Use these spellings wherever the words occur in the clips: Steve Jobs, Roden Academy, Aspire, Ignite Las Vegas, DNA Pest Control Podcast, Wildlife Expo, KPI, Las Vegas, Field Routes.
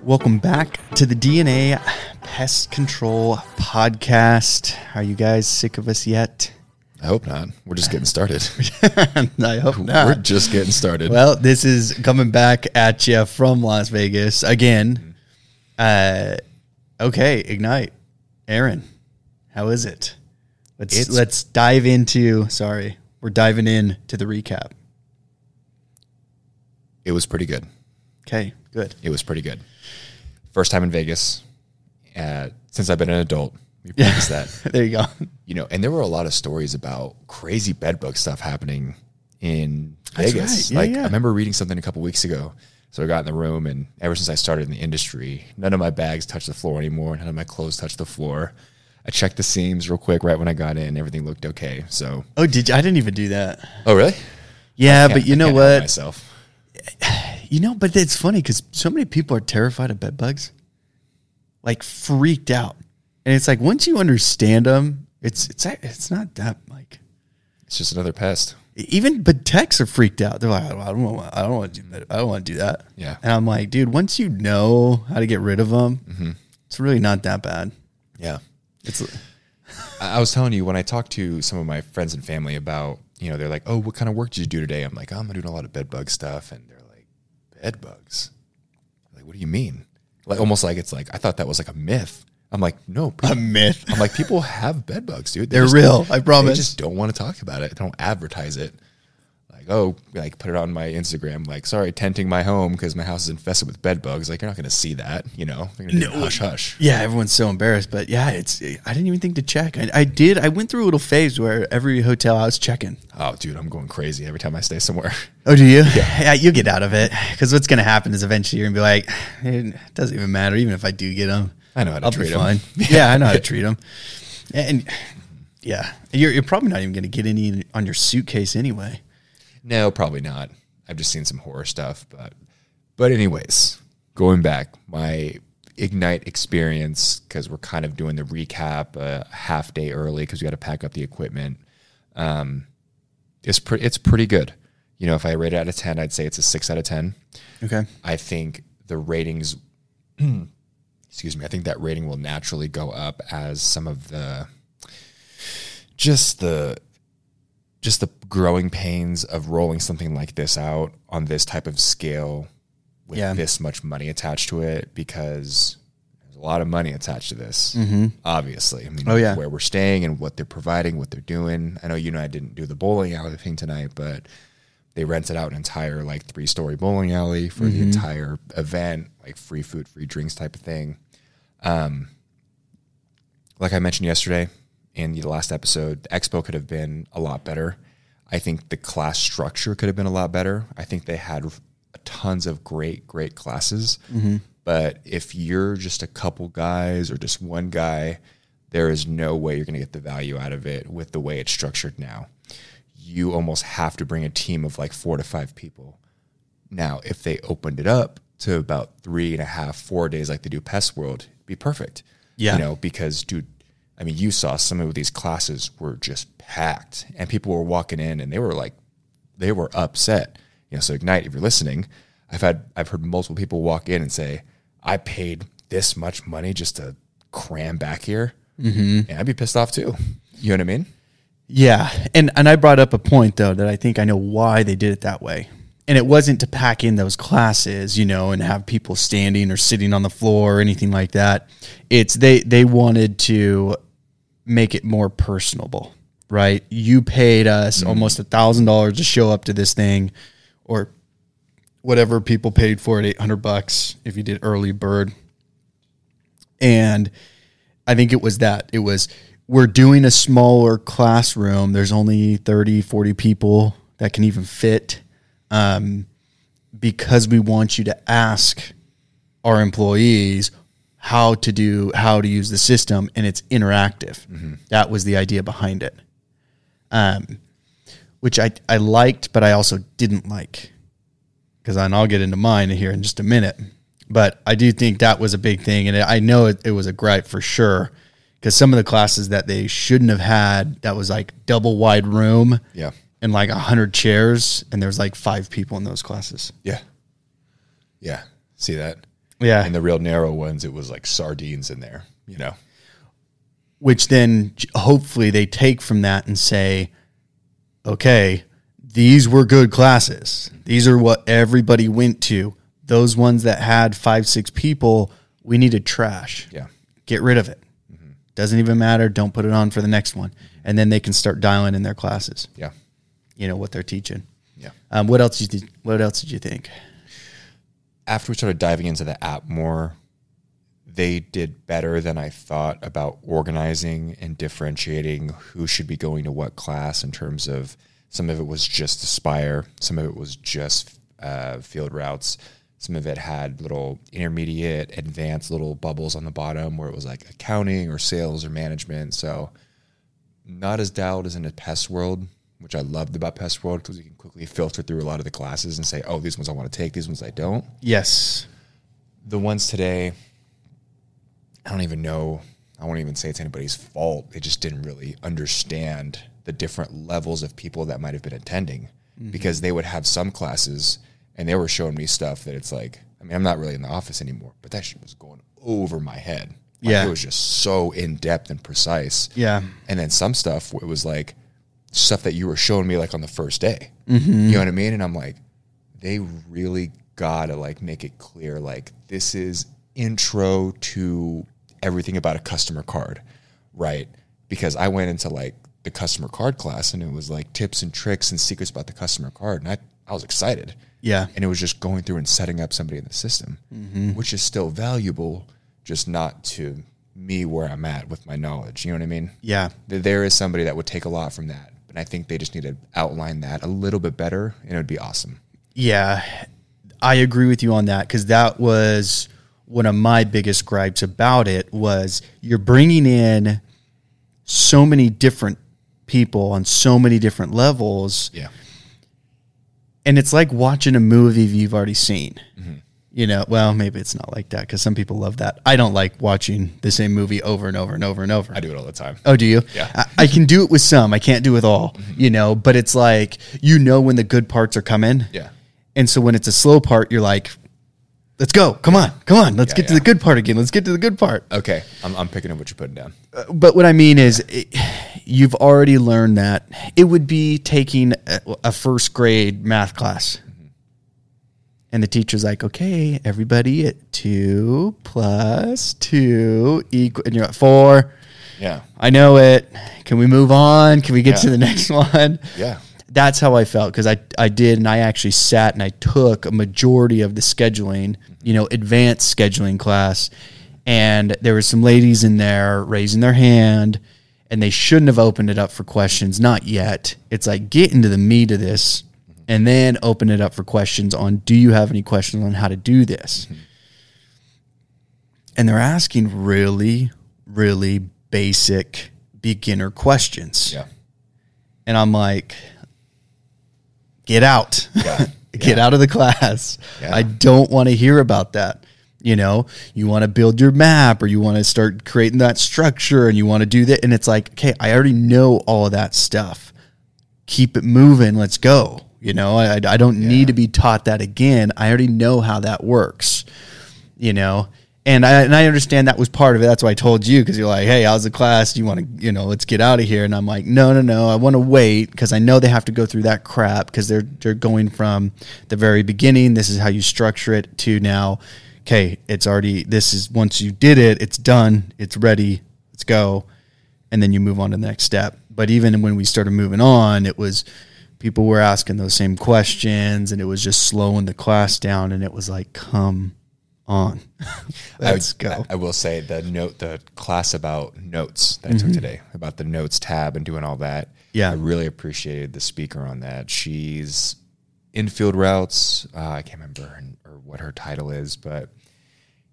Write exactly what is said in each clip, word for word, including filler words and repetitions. Welcome back to the D N A Pest Control Podcast. Are you guys sick of us yet? I hope not. We're just getting started. I hope not. We're just getting started. Well, this is coming back at you from Las Vegas again. Uh, okay, Ignite. Aaron, how is it? Let's it's, let's dive into, sorry, we're diving in to the recap. It was pretty good. Okay, good. It was pretty good. First time in Vegas uh, since I've been an adult. You practice yeah. that. There you go. You know, and there were a lot of stories about crazy bedbug stuff happening in That's Vegas. Right. Yeah, like yeah. I remember reading something a couple weeks ago. So I got in the room, and ever since I started in the industry, none of my bags touch the floor anymore. None of my clothes touch the floor. I checked the seams real quick right when I got in. Everything looked okay. So oh, did you? I didn't even do that. Oh, really? Yeah, but you I know what? Myself. You know, but it's funny because so many people are terrified of bedbugs, like freaked out. And it's like, once you understand them, it's it's it's not that, like... It's just another pest. Even, but techs are freaked out. They're like, I don't want I don't want to do that. I don't want to do that. Yeah. And I'm like, dude, once you know how to get rid of them, mm-hmm. it's really not that bad. Yeah. It's. I was telling you, when I talked to some of my friends and family about, you know, they're like, oh, what kind of work did you do today? I'm like, oh, I'm doing a lot of bedbug stuff. And they're like, bedbugs? Like, what do you mean? Like, almost like it's like, I thought that was like a myth. I'm like, no. People. A myth. I'm like, people have bed bugs, dude. They They're real. I promise. They just don't want to talk about it. They don't advertise it. Like, oh, like put it on my Instagram. Like, sorry, tenting my home because my house is infested with bed bugs. Like, you're not going to see that, you know? They're gonna no. do hush, hush. Yeah, everyone's so embarrassed. But yeah, it's. I didn't even think to check. I, I did. I went through a little phase where every hotel I was checking. Oh, dude, I'm going crazy every time I stay somewhere. Oh, do you? Yeah. yeah you get out of it because what's going to happen is eventually you're going to be like, it doesn't even matter even if I do get them. I know how to I'll treat them. Yeah, I know how to treat them. And yeah, you're, you're probably not even going to get any on your suitcase anyway. No, probably not. I've just seen some horror stuff. But, but anyways, going back, my Ignite experience, because we're kind of doing the recap a half day early because we got to pack up the equipment. Um, it's, pre- it's pretty good. You know, if I rate it out of ten, I'd say it's a six out of ten. Okay. I think the ratings... Excuse me. I think that rating will naturally go up as some of the just the just the growing pains of rolling something like this out on this type of scale with yeah. this much money attached to it, because there's a lot of money attached to this. Mm-hmm. Obviously, I mean, oh, yeah. where we're staying and what they're providing, what they're doing. I know you and I didn't do the bowling alley thing tonight, but they rented out an entire like three story bowling alley for mm-hmm. the entire event, like free food, free drinks type of thing. Um, like I mentioned yesterday in the last episode, the expo could have been a lot better. I think the class structure could have been a lot better. I think they had tons of great, great classes. Mm-hmm. But if you're just a couple guys or just one guy, there is no way you're going to get the value out of it with the way it's structured now. You almost have to bring a team of like four to five people. Now, if they opened it up to about three and a half, four days like they do Pest World, it'd be perfect. Yeah. You know, because, dude, I mean, you saw some of these classes were just packed, and people were walking in and they were like, they were upset. You know, so Ignite, if you're listening, I've had, I've heard multiple people walk in and say, I paid this much money just to cram back here. Mm-hmm. And I'd be pissed off too. You know what I mean? Yeah. And, and I brought up a point though, that I think I know why they did it that way. And it wasn't to pack in those classes, you know, and have people standing or sitting on the floor or anything like that. It's they, they wanted to make it more personable, right? You paid us mm-hmm. almost a thousand dollars to show up to this thing, or whatever people paid for it, eight hundred bucks if you did early bird. And I think it was that it was, we're doing a smaller classroom. There's only thirty, forty people that can even fit. Um, because we want you to ask our employees how to do, how to use the system, and it's interactive. Mm-hmm. That was the idea behind it. Um, which I, I liked, but I also didn't like, because I'll get into mine here in just a minute. But I do think that was a big thing. And I know it, it was a gripe for sure, because some of the classes that they shouldn't have had, that was like double wide room yeah, and like one hundred chairs, and there's like five people in those classes. Yeah. Yeah. See that? Yeah. And the real narrow ones, it was like sardines in there, you know. Which then hopefully they take from that and say, okay, these were good classes. These are what everybody went to. Those ones that had five, six people, we need to trash. Yeah. Get rid of it. Mm-hmm. Doesn't even matter. Don't put it on for the next one. And then they can start dialing in their classes. Yeah. You know, what they're teaching. Yeah. Um, what else did you, what else did you think? After we started diving into the app more, they did better than I thought about organizing and differentiating who should be going to what class, in terms of some of it was just Aspire, some of it was just uh, Field Routes, some of it had little intermediate, advanced little bubbles on the bottom where it was like accounting or sales or management. So not as dialed as in a pest world, which I loved about Pest World, because you can quickly filter through a lot of the classes and say, oh, these ones I want to take, these ones I don't. Yes. The ones today, I don't even know. I won't even say it's anybody's fault. They just didn't really understand the different levels of people that might have been attending, mm-hmm. because they would have some classes and they were showing me stuff that it's like, I mean, I'm not really in the office anymore, but that shit was going over my head. Like, yeah. It was just so in-depth and precise. Yeah. And then some stuff, it was like, stuff that you were showing me like on the first day, mm-hmm. you know what I mean? And I'm like, they really gotta like make it clear, like this is intro to everything about a customer card, right? Because I went into like the customer card class and it was like tips and tricks and secrets about the customer card, and I, I was excited. Yeah. And it was just going through and setting up somebody in the system, mm-hmm. which is still valuable, just not to me where I'm at with my knowledge, you know what I mean? Yeah. There is somebody that would take a lot from that. And I think they just need to outline that a little bit better, and it would be awesome. Yeah, I agree with you on that, because that was one of my biggest gripes about it, was you're bringing in so many different people on so many different levels. Yeah. And it's like watching a movie you've already seen. Mm-hmm. You know, well, maybe it's not like that, because some people love that. I don't like watching the same movie over and over and over and over. I do it all the time. Oh, do you? Yeah. I, I can do it with some. I can't do it with all, mm-hmm. you know, but it's like, you know, when the good parts are coming. Yeah. And so when it's a slow part, you're like, let's go. Come on. Come on. Let's yeah, get yeah. to the good part again. Let's get to the good part. Okay. I'm, I'm picking up what you're putting down. Uh, but what I mean is it, you've already learned that. It would be taking a, a first grade math class. And the teacher's like, okay, everybody at two plus two equal, and you're at four. Yeah. I know it. Can we move on? Can we get yeah. to the next one? Yeah. That's how I felt, because I, I did, and I actually sat and I took a majority of the scheduling, you know, advanced scheduling class, and there were some ladies in there raising their hand, and they shouldn't have opened it up for questions. Not yet. It's like, get into the meat of this. And then open it up for questions on, do you have any questions on how to do this? Mm-hmm. And they're asking really, really basic beginner questions. Yeah. And I'm like, get out. Yeah. Get yeah. out of the class. Yeah. I don't want to hear about that. You know, you want to build your map, or you want to start creating that structure, and you want to do that. And it's like, okay, I already know all of that stuff. Keep it moving. Let's go. You know, I, I don't yeah. need to be taught that again. I already know how that works, you know, and I, and I understand that was part of it. That's why I told you, because you're like, hey, how's the class? Do you want to, you know, let's get out of here. And I'm like, no, no, no, I want to wait, because I know they have to go through that crap, because they're, they're going from the very beginning. This is how you structure it, to now, okay, it's already, this is, once you did it, it's done, it's ready, let's go. And then you move on to the next step. But even when we started moving on, it was, people were asking those same questions, and it was just slowing the class down, and it was like, come on, let's I would, go. I, I will say the note, the class about notes that mm-hmm. I took today, about the notes tab and doing all that. Yeah. I really appreciated the speaker on that. She's in Field Routes. Uh, I can't remember her, or what her title is, but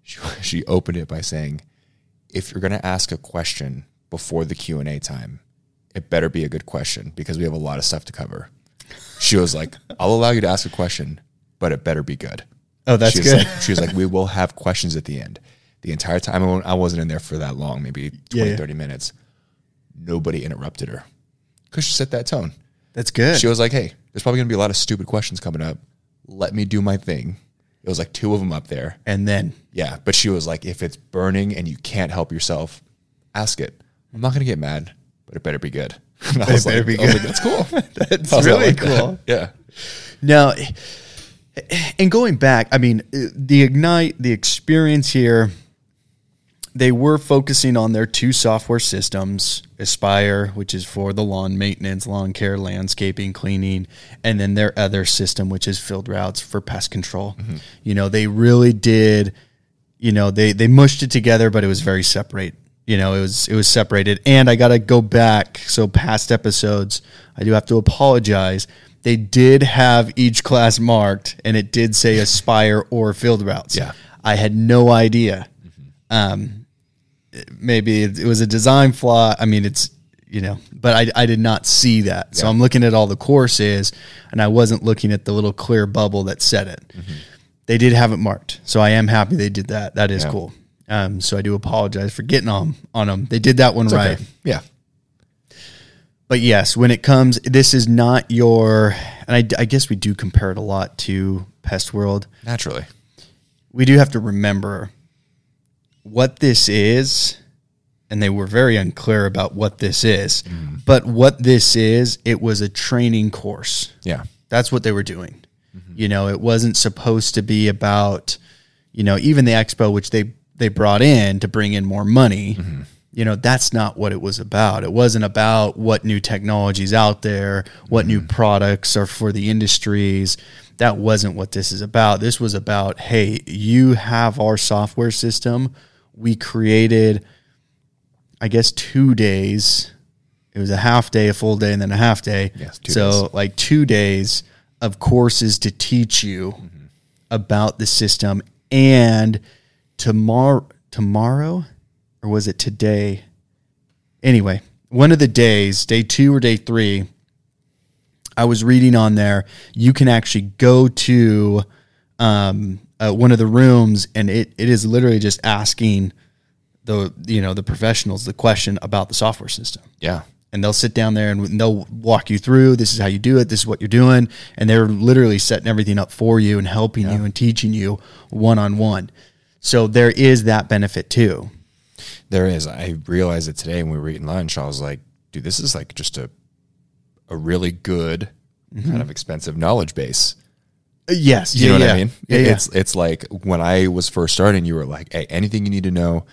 she, she opened it by saying, if you're going to ask a question before the Q and A time, it better be a good question, because we have a lot of stuff to cover. She was like, I'll allow you to ask a question, but it better be good. Oh, that's she good. Like, she was like, we will have questions at the end. The entire time, I wasn't in there for that long, maybe twenty, yeah, yeah. thirty minutes. Nobody interrupted her because she set that tone. That's good. She was like, hey, there's probably going to be a lot of stupid questions coming up. Let me do my thing. It was like two of them up there. And then? Yeah. But she was like, if it's burning and you can't help yourself, ask it. I'm not going to get mad, but it better be good. And I was, it better like, be good. I was like, that's cool. That's really like cool. That. Yeah. Now, and going back, I mean, the Ignite, the experience here, they were focusing on their two software systems, Aspire, which is for the lawn maintenance, lawn care, landscaping, cleaning, and then their other system, which is Field Routes for pest control. Mm-hmm. You know, they really did, you know, they, they mushed it together, but it was very separate. You know, it was, it was separated. And I got to go back. So past episodes, I do have to apologize. They did have each class marked, and it did say Aspire or Field Routes. Yeah. I had no idea. Um, Maybe it was a design flaw. I mean, it's, you know, but I, I did not see that. Yeah. So I'm looking at all the courses, and I wasn't looking at the little clear bubble that said it. Mm-hmm. They did have it marked. So I am happy they did that. That is yeah. cool. Um, so I do apologize for getting on, on them. They did that one it's right. Okay. Yeah. But yes, when it comes, this is not your, and I, I guess we do compare it a lot to Pest World. Naturally. We do have to remember what this is, and they were very unclear about what this is, mm. but what this is, it was a training course. Yeah. That's what they were doing. Mm-hmm. You know, it wasn't supposed to be about, you know, even the expo, which they, they brought in to bring in more money. Mm-hmm. You know, that's not what it was about. It wasn't about what new technologies out there, what mm-hmm. new products are for the industries. That wasn't what this is about. This was about, hey, you have our software system. We created, I guess, two days. It was a half day, a full day, and then a half day. Yes, two so days. Like two days of courses to teach you mm-hmm. about the system. And tomorrow, tomorrow, or was it today? Anyway, one of the days, day two or day three, I was reading on there, you can actually go to um Uh, one of the rooms, and it, it is literally just asking the, you know, the professionals the question about the software system. Yeah. And they'll sit down there, and they'll walk you through, this is how you do it, this is what you're doing. And they're literally setting everything up for you and helping yeah. you and teaching you one-on-one. So there is that benefit too. There is. I realized it today when we were eating lunch. I was like, dude, this is like just a, a really good mm-hmm. kind of expensive knowledge base. Yes. You yeah, know what yeah. I mean? Yeah, yeah. It's it's like when I was first starting, you were like, hey, anything you need to know,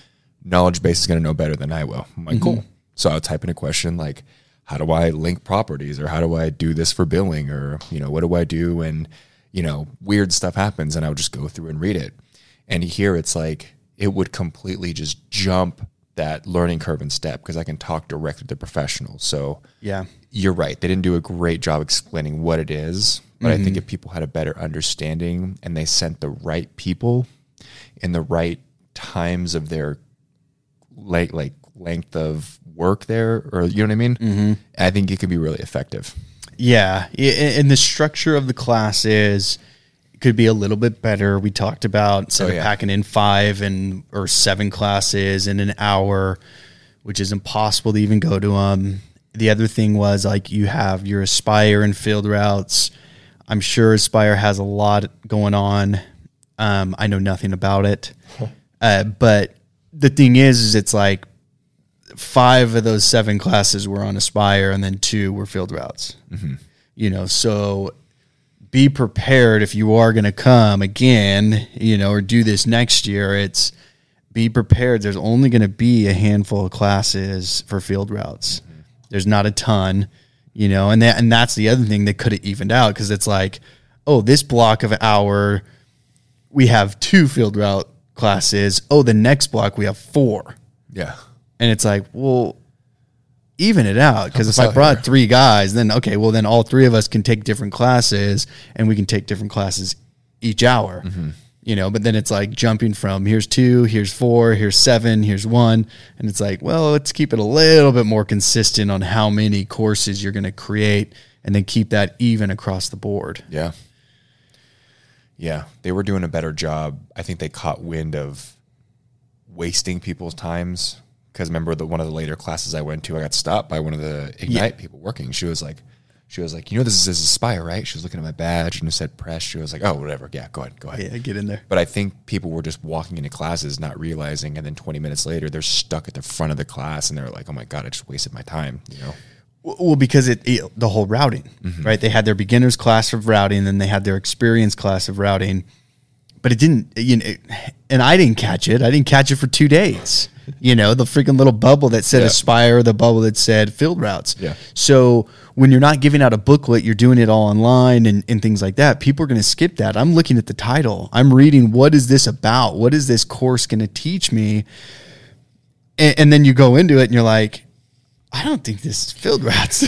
knowledge base is going to know better than I will. I'm like, mm-hmm. cool. So I would type in a question like, how do I link properties, or how do I do this for billing, or, you know, what do I do when, you know, weird stuff happens, and I would just go through and read it. And here it's like, it would completely just jump that learning curve and step because I can talk directly to professionals. So yeah, you're right. They didn't do a great job explaining what it is. But I think if people had a better understanding and they sent the right people in the right times of their like, like length of work there, or you know what I mean? Mm-hmm. I think it could be really effective. Yeah. And the structure of the class is could be a little bit better. We talked about instead oh, yeah. of packing in five and or seven classes in an hour, which is impossible to even go to them. The other thing was like you have your Aspire and Field Routes. I'm sure Aspire has a lot going on. Um, I know nothing about it. Uh, but the thing is, is it's like five of those seven classes were on Aspire, and then two were Field Routes. Mm-hmm. You know, so be prepared if you are going to come again, you know, or do this next year. It's be prepared. There's only going to be a handful of classes for Field Routes. Mm-hmm. There's not a ton. You know, and that, and that's the other thing that could have evened out, because it's like, oh, this block of hour, we have two Field Route classes. Oh, the next block, we have four. Yeah. And it's like, well, even it out, because if I brought here. three guys, then, okay, well, then all three of us can take different classes, and we can take different classes each hour. Mm-hmm. You know, but then it's like jumping from here's two, here's four, here's seven, here's one. And it's like, well, let's keep it a little bit more consistent on how many courses you're going to create, and then keep that even across the board. Yeah. Yeah, they were doing a better job. I think they caught wind of wasting people's times. Because remember, the one of the later classes I went to, I got stopped by one of the Ignite yeah. people working. She was like, she was like, you know, this is Aspire, right? She was looking at my badge and it said press. She was like, oh, whatever. Yeah, go ahead, go ahead. Yeah, get in there. But I think people were just walking into classes, not realizing, and then twenty minutes later, they're stuck at the front of the class, and they're like, oh my god, I just wasted my time, you know. Well, because it, it the whole routing, mm-hmm. right? They had their beginners class of routing, then they had their experience class of routing, but it didn't, you know, it, and I didn't catch it. I didn't catch it for two days. You know, the freaking little bubble that said yeah. Aspire, the bubble that said Field Routes. Yeah. So when you're not giving out a booklet, you're doing it all online and, and things like that. People are going to skip that. I'm looking at the title. I'm reading, what is this about? What is this course going to teach me? And, and then you go into it and you're like, I don't think this is Field Routes.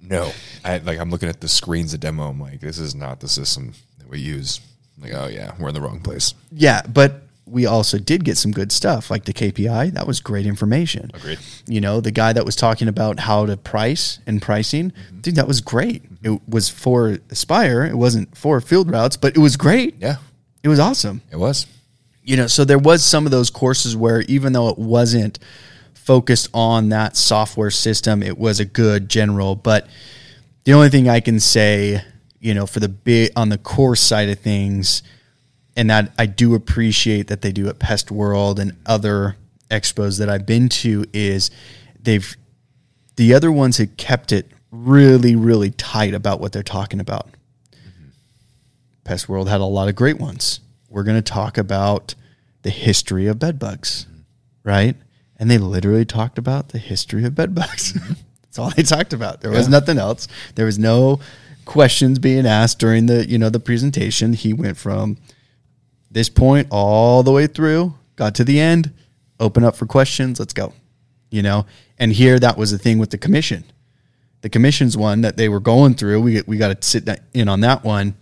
No. I, like, I'm looking at the screens of demo. I'm like, this is not the system that we use. I'm like, oh, yeah, we're in the wrong place. Yeah, but we also did get some good stuff, like the K P I. That was great information. Agreed. You know, the guy that was talking about how to price and pricing, mm-hmm. dude, that was great. Mm-hmm. It was for Aspire. It wasn't for Field Routes, but it was great. Yeah. It was awesome. It was. You know, so there was some of those courses where even though it wasn't focused on that software system, it was a good general. But the only thing I can say, you know, for the big, on the course side of things, and that I do appreciate that they do at Pest World and other expos that I've been to, is they've, the other ones have kept it really, really tight about what they're talking about. Mm-hmm. Pest World had a lot of great ones. We're going to talk about the history of bed bugs, mm-hmm. right? And they literally talked about the history of bed bugs. That's all they talked about. There yeah. was nothing else. There was no questions being asked during the, you know, the presentation. He went from this point all the way through, got to the end, open up for questions, let's go, you know. And here, that was the thing with the commission. The commission's one that they were going through. We we got to sit in on that one.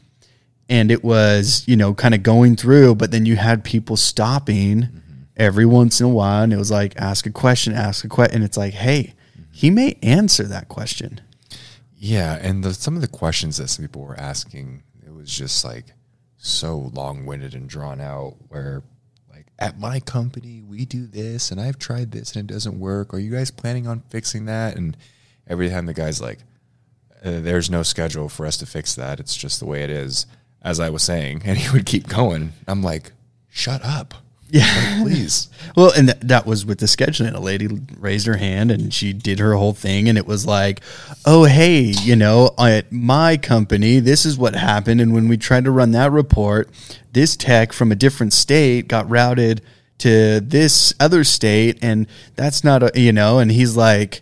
And it was, you know, kind of going through, but then you had people stopping mm-hmm. every once in a while. And it was like, ask a question, ask a question. And it's like, hey, mm-hmm. he may answer that question. Yeah. And the, some of the questions that some people were asking, it was just like, so long-winded and drawn out, where like, at my company we do this and I've tried this and it doesn't work, are you guys planning on fixing that? And every time the guy's like, there's no schedule for us to fix that, it's just the way it is, as I was saying, and he would keep going. I'm like, shut up. Yeah, like, please. Well, and th- that was with the scheduling. A lady raised her hand and she did her whole thing, and it was like, oh, hey, you know, at my company, this is what happened. And when we tried to run that report, this tech from a different state got routed to this other state, and that's not, a, you know, and he's like,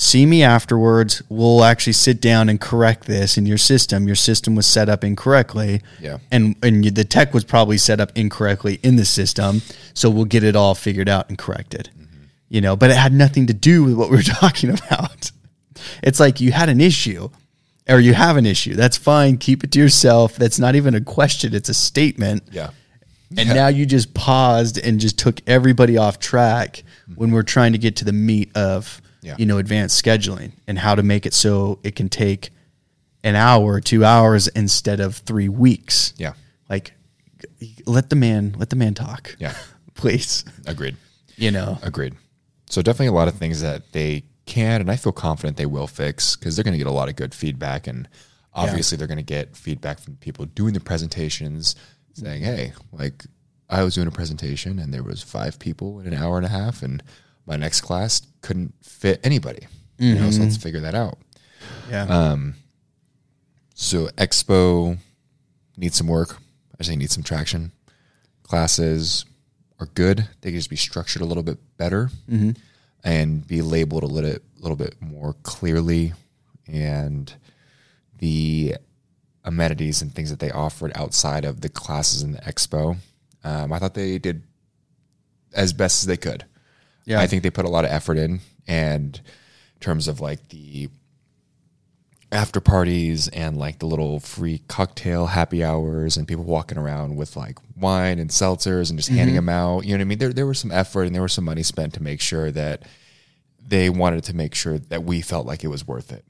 see me afterwards. We'll actually sit down and correct this in your system. Your system was set up incorrectly. Yeah. And and the tech was probably set up incorrectly in the system. So we'll get it all figured out and corrected. Mm-hmm. You know, but it had nothing to do with what we were talking about. It's like, you had an issue, or you have an issue. That's fine. Keep it to yourself. That's not even a question. It's a statement. Yeah. And yeah. now you just paused and just took everybody off track mm-hmm. when we're trying to get to the meat of Yeah. you know, advanced scheduling and how to make it so it can take an hour, two hours instead of three weeks. Yeah. Like, let the man, let the man talk. Yeah. Please. Agreed. You know. Agreed. So definitely a lot of things that they can, and I feel confident they will fix, because they're going to get a lot of good feedback. And obviously yeah. they're going to get feedback from people doing the presentations saying, hey, like, I was doing a presentation and there was five people in an hour and a half, and my next class couldn't fit anybody. Mm-hmm. You know, so let's figure that out. Yeah. Um, so Expo needs some work. I say needs some traction. Classes are good. They can just be structured a little bit better mm-hmm. and be labeled a little, little bit more clearly. And the amenities and things that they offered outside of the classes in the Expo, um, I thought they did as best as they could. Yeah. I think they put a lot of effort in, and in terms of like the after parties and like the little free cocktail happy hours and people walking around with like wine and seltzers and just mm-hmm. handing them out. You know what I mean? There there was some effort and there was some money spent to make sure that they wanted to make sure that we felt like it was worth it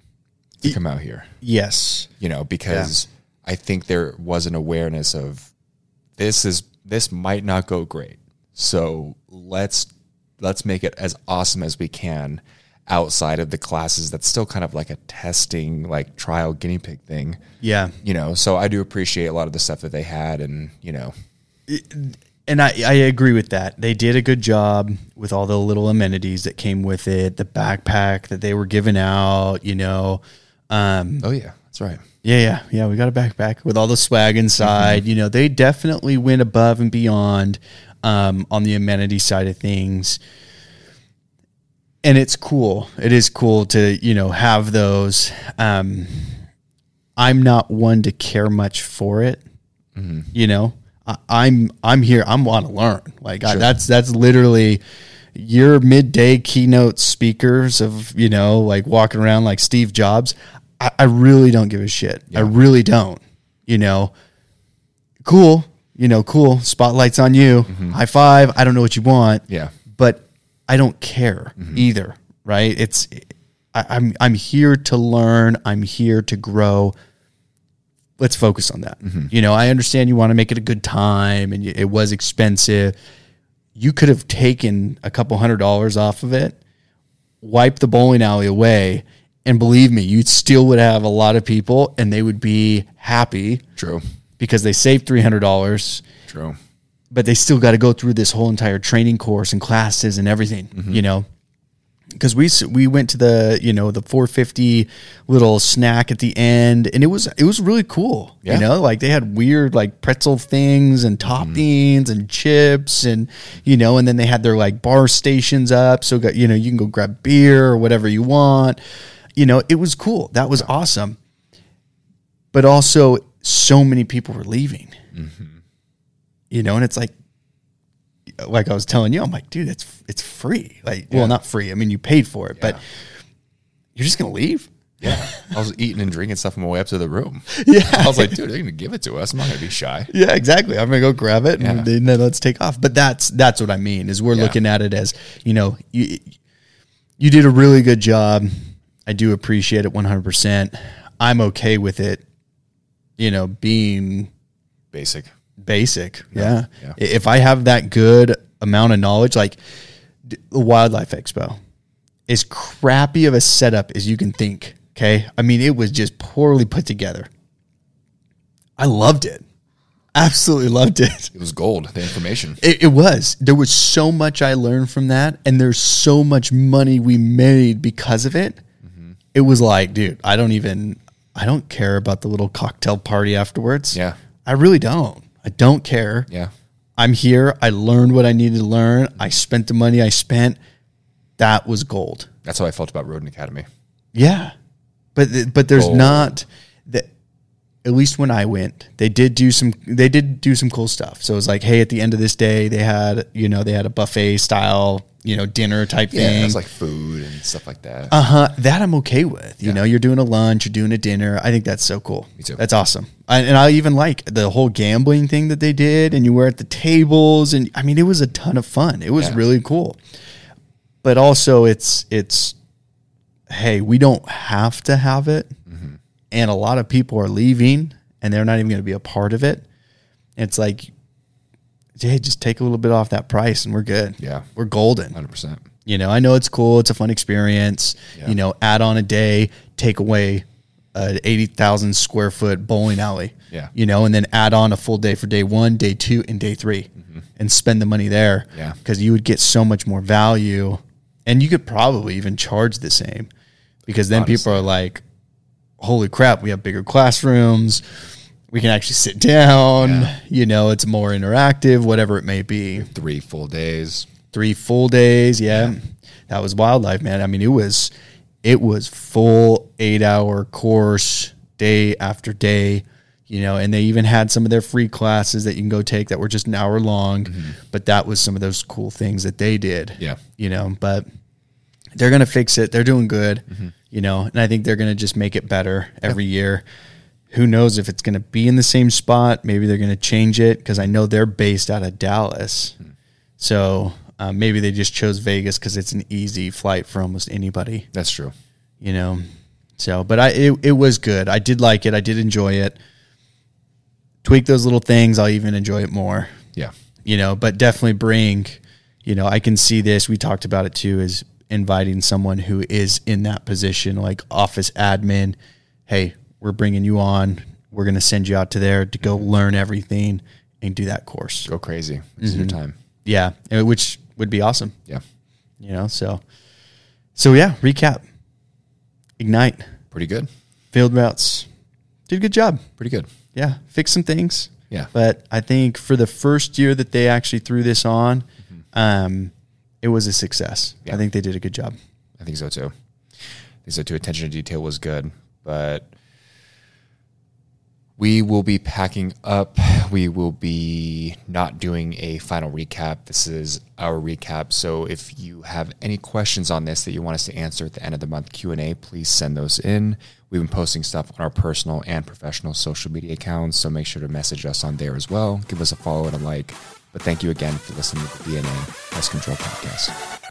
to come out here. Yes. You know, because yeah. I think there was an awareness of this is this might not go great. So let's let's make it as awesome as we can outside of the classes. That's still kind of like a testing, like trial guinea pig thing. Yeah. You know, so I do appreciate a lot of the stuff that they had, and, you know, it, and I, I agree with that. They did a good job with all the little amenities that came with it, the backpack that they were giving out, you know. Um, oh, yeah, that's right. Yeah, yeah, yeah. We got a backpack with all the swag inside. Mm-hmm. You know, they definitely went above and beyond um, on the amenity side of things. And it's cool. It is cool to, you know, have those. Um, I'm not one to care much for it, mm-hmm. you know. I'm I'm here. I'm want to learn. Like sure. I, that's that's literally your midday keynote speakers of, you know, like walking around like Steve Jobs. I, I really don't give a shit. Yeah. I really don't. You know, cool. You know, cool. Spotlight's on you. Mm-hmm. High five. I don't know what you want. Yeah, but I don't care mm-hmm. either. Right? It's I, I'm I'm here to learn. I'm here to grow. Let's focus on that. Mm-hmm. You know, I understand you want to make it a good time and it was expensive. You could have taken a couple hundred dollars off of it, wiped the bowling alley away, and believe me, you still would have a lot of people and they would be happy. True. Because they saved three hundred dollars. True. But they still got to go through this whole entire training course and classes and everything, mm-hmm. you know. Because we we went to the, you know, the four fifty little snack at the end, and it was it was really cool. Yeah. You know, like they had weird like pretzel things and toppings mm. and chips, and you know, and then they had their like bar stations up, so got, you know, you can go grab beer or whatever you want. You know, it was cool. That was awesome. But also, so many people were leaving. Mm-hmm. You know, and it's like. Like I was telling you, I'm like, dude, it's it's free. Like, yeah. Well, not free. I mean, you paid for it, yeah. But you're just gonna leave. Yeah, I was eating and drinking stuff on my way up to the room. Yeah, I was like, dude, they're gonna give it to us. I'm not gonna be shy. Yeah, exactly. I'm gonna go grab it yeah. and then let's take off. But that's that's what I mean is we're yeah. looking at it as, you know, you you did a really good job. I do appreciate it one hundred percent. I'm okay with it. You know, being basic. Basic, yeah. yeah. If I have that good amount of knowledge, like the Wildlife Expo, as crappy of a setup as you can think, okay? I mean, it was just poorly put together. I loved it. Absolutely loved it. It was gold, the information. It, it was. There was so much I learned from that, and there's so much money we made because of it. Mm-hmm. It was like, dude, I don't even, I don't care about the little cocktail party afterwards. Yeah. I really don't. I don't care. Yeah. I'm here. I learned what I needed to learn. I spent the money I spent. That was gold. That's how I felt about Roden Academy. Yeah. But th- but there's gold. Not that, at least when I went, they did do some they did do some cool stuff. So it was like, hey, at the end of this day, they had, you know, they had a buffet style, you know, dinner type yeah, thing. It was like food and stuff like that. Uh-huh. That I'm okay with. You yeah. know, you're doing a lunch, you're doing a dinner. I think that's so cool. Me too. That's awesome. I, and I even like the whole gambling thing that they did, and you were at the tables, and I mean, it was a ton of fun. It was yeah. really cool. But also it's, it's, hey, we don't have to have it. Mm-hmm. And a lot of people are leaving and they're not even going to be a part of it. And it's like, hey, just take a little bit off that price and we're good. Yeah. We're golden. one hundred percent. You know, I know it's cool. It's a fun experience. Yeah. You know, add on a day, take away an eighty thousand square foot bowling alley. Yeah. You know, and then add on a full day for day one, day two, and day three mm-hmm. and spend the money there. Yeah. Because you would get so much more value and you could probably even charge the same because then honestly. People are like, holy crap, we have bigger classrooms. We can actually sit down, yeah. you know, it's more interactive, whatever it may be. Three full days. Three full days, yeah. yeah. That was Wildlife, man. I mean, it was it was full eight-hour course day after day, you know, and they even had some of their free classes that you can go take that were just an hour long, mm-hmm. but that was some of those cool things that they did. Yeah. You know, but they're going to fix it. They're doing good, mm-hmm. you know, and I think they're going to just make it better every yeah. year. Who knows if it's going to be in the same spot? Maybe they're going to change it because I know they're based out of Dallas. Hmm. So uh, maybe they just chose Vegas because it's an easy flight for almost anybody. That's true. You know, so, but I, it, it was good. I did like it. I did enjoy it. tweak those little things, I'll even enjoy it more. Yeah. You know, but definitely bring, you know, I can see this. We talked about it too, is inviting someone who is in that position, like office admin. Hey, we're bringing you on. We're going to send you out to there to go learn everything and do that course. Go crazy. This is mm-hmm. your time. Yeah. Which would be awesome. Yeah. You know, so, so yeah, recap. Ignite. Pretty good. Field routes. Did a good job. Pretty good. Yeah. Fix some things. Yeah. But I think for the first year that they actually threw this on, mm-hmm. um, it was a success. Yeah. I think they did a good job. I think so too. I think so too. Attention to detail was good, but we will be packing up. We will be not doing a final recap. This is our recap. So if you have any questions on this that you want us to answer at the end of the month Q and A, please send those in. We've been posting stuff on our personal and professional social media accounts, so make sure to message us on there as well. Give us a follow and a like. But thank you again for listening to the D N A Pest Control Podcast.